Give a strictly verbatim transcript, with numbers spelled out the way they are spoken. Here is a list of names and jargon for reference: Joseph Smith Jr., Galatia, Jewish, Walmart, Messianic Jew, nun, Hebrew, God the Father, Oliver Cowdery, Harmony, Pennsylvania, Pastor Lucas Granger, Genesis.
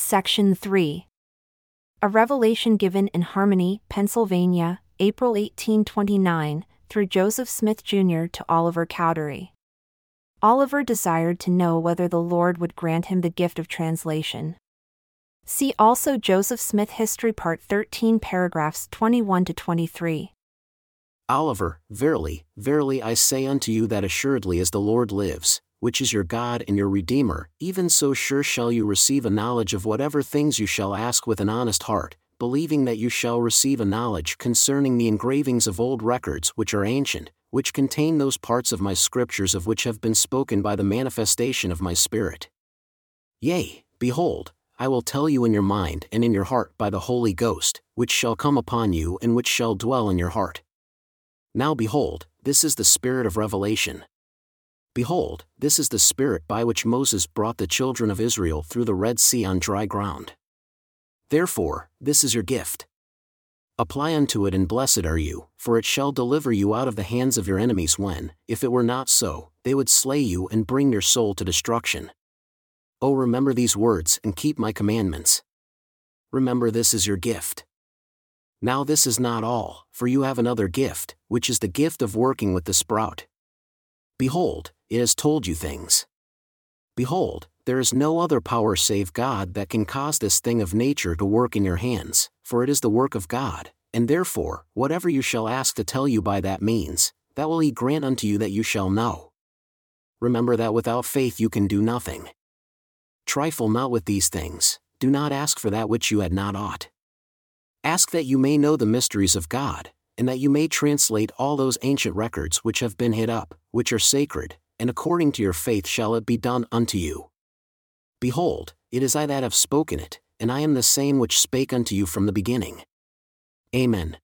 Section three. A revelation given in Harmony, Pennsylvania, April eighteen twenty-nine, through Joseph Smith Junior to Oliver Cowdery. Oliver desired to know whether the Lord would grant him the gift of translation. See also Joseph Smith History Part thirteen, paragraphs twenty-one to twenty-three. Oliver, verily, verily I say unto you that assuredly as the Lord lives, which is your God and your Redeemer, even so sure shall you receive a knowledge of whatever things you shall ask with an honest heart, believing that you shall receive a knowledge concerning the engravings of old records which are ancient, which contain those parts of my scriptures of which have been spoken by the manifestation of my Spirit. Yea, behold, I will tell you in your mind and in your heart by the Holy Ghost, which shall come upon you and which shall dwell in your heart. Now behold, this is the spirit of revelation. Behold, this is the spirit by which Moses brought the children of Israel through the Red Sea on dry ground. Therefore, this is your gift. Apply unto it, and blessed are you, for it shall deliver you out of the hands of your enemies when, if it were not so, they would slay you and bring your soul to destruction. O remember these words and keep my commandments. Remember this is your gift. Now this is not all, for you have another gift, which is the gift of working with the sprout. Behold, it has told you things. Behold, there is no other power save God that can cause this thing of nature to work in your hands, for it is the work of God, and therefore, whatever you shall ask to tell you by that means, that will he grant unto you that you shall know. Remember that without faith you can do nothing. Trifle not with these things, do not ask for that which you had not ought. Ask that you may know the mysteries of God, and that you may translate all those ancient records which have been hid up, which are sacred, and according to your faith shall it be done unto you. Behold, it is I that have spoken it, and I am the same which spake unto you from the beginning. Amen.